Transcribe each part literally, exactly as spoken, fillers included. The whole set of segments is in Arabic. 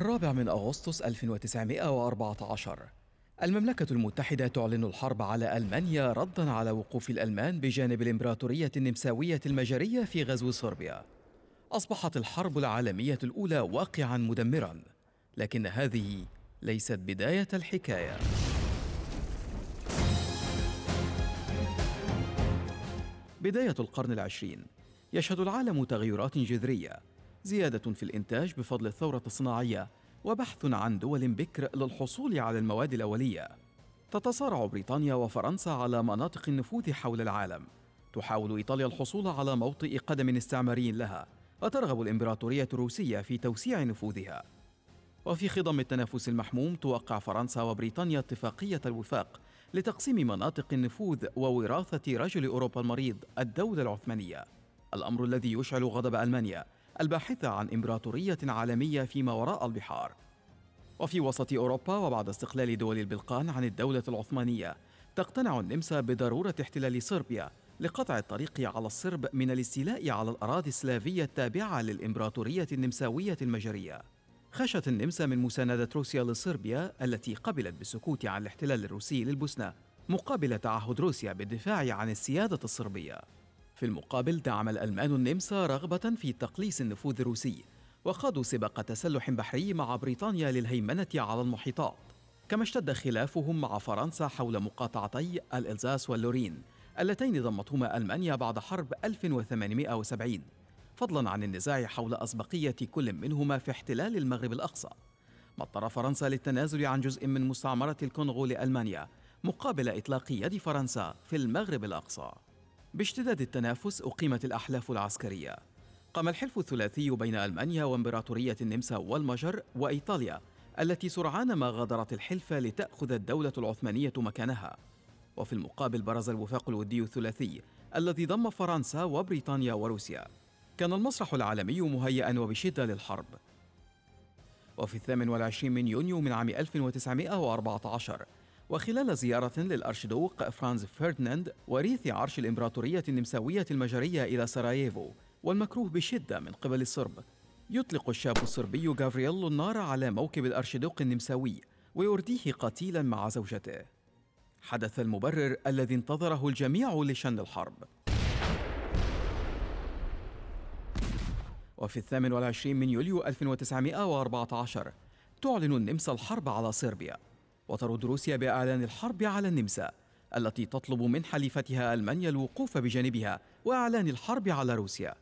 الرابع من أغسطس ألف وتسعمائة وأربعة عشر، المملكة المتحدة تعلن الحرب على ألمانيا رداً على وقوف الألمان بجانب الإمبراطورية النمساوية المجرية في غزو صربيا. أصبحت الحرب العالمية الأولى واقعاً مدمراً، لكن هذه ليست بداية الحكاية. بداية القرن العشرين يشهد العالم تغيرات جذرية، زيادة في الإنتاج بفضل الثورة الصناعية وبحث عن دول بكر للحصول على المواد الأولية. تتصارع بريطانيا وفرنسا على مناطق النفوذ حول العالم، تحاول إيطاليا الحصول على موطئ قدم استعماري لها، وترغب الإمبراطورية الروسية في توسيع نفوذها. وفي خضم التنافس المحموم توقع فرنسا وبريطانيا اتفاقية الوفاق لتقسيم مناطق النفوذ ووراثة رجل أوروبا المريض الدولة العثمانية، الأمر الذي يشعل غضب ألمانيا الباحثة عن إمبراطورية عالمية فيما وراء البحار. وفي وسط أوروبا وبعد استقلال دول البلقان عن الدولة العثمانية، تقتنع النمسا بضرورة احتلال صربيا لقطع الطريق على الصرب من الاستيلاء على الأراضي السلافية التابعة للإمبراطورية النمساوية المجرية. خشت النمسا من مساندة روسيا لصربيا التي قبلت بالسكوت عن الاحتلال الروسي للبوسنة مقابل تعهد روسيا بالدفاع عن السيادة الصربية. في المقابل دعم الألمان النمسا رغبة في تقليص النفوذ الروسي، وخاضوا سباق تسلح بحري مع بريطانيا للهيمنة على المحيطات، كما اشتد خلافهم مع فرنسا حول مقاطعتي الإلزاس واللورين اللتين ضمتهما ألمانيا بعد حرب ألف وثمانمائة وسبعين، فضلاً عن النزاع حول أسبقية كل منهما في احتلال المغرب الأقصى. ما اضطر فرنسا للتنازل عن جزء من مستعمرة الكونغو لألمانيا مقابل إطلاق يد فرنسا في المغرب الأقصى. باشتداد التنافس أقيمت الأحلاف العسكرية. قام الحلف الثلاثي بين ألمانيا وإمبراطورية النمسا والمجر وإيطاليا التي سرعان ما غادرت الحلف لتأخذ الدولة العثمانية مكانها. وفي المقابل برز الوفاق الودي الثلاثي الذي ضم فرنسا وبريطانيا وروسيا. كان المسرح العالمي مهيئاً وبشدة للحرب. وفي الثامن والعشرين من يونيو من عام ألف وتسعمائة وأربعة عشر، وخلال زيارة للأرشدوق فرانز فرديناند وريث عرش الإمبراطورية النمساوية المجرية إلى سراييفو والمكروه بشدة من قبل الصرب، يطلق الشاب الصربي جافريلو النار على موكب الأرشدوق النمساوي ويرديه قتيلاً مع زوجته. حدث المبرر الذي انتظره الجميع لشن الحرب. وفي الثامن والعشرين من يوليو ألف وتسعمائة وأربعة عشر تعلن النمسا الحرب على صربيا، وترد روسيا بإعلان الحرب على النمسا التي تطلب من حليفتها ألمانيا الوقوف بجانبها وإعلان الحرب على روسيا،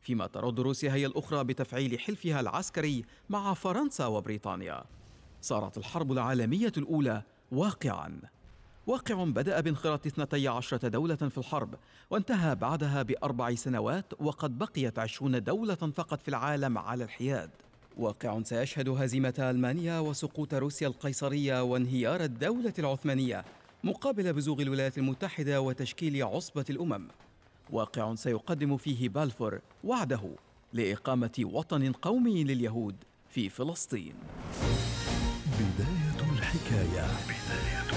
فيما ترد روسيا هي الأخرى بتفعيل حلفها العسكري مع فرنسا وبريطانيا. صارت الحرب العالمية الأولى واقعاً واقع بدأ بانخراط اثنتي عشرة دولة في الحرب، وانتهى بعدها بأربع سنوات وقد بقيت عشرون دولة فقط في العالم على الحياد. واقع سيشهد هزيمة ألمانيا وسقوط روسيا القيصرية وانهيار الدولة العثمانية مقابل بزوغ الولايات المتحدة وتشكيل عصبة الأمم. واقع سيقدم فيه بالفور وعده لإقامة وطن قومي لليهود في فلسطين. بداية الحكاية.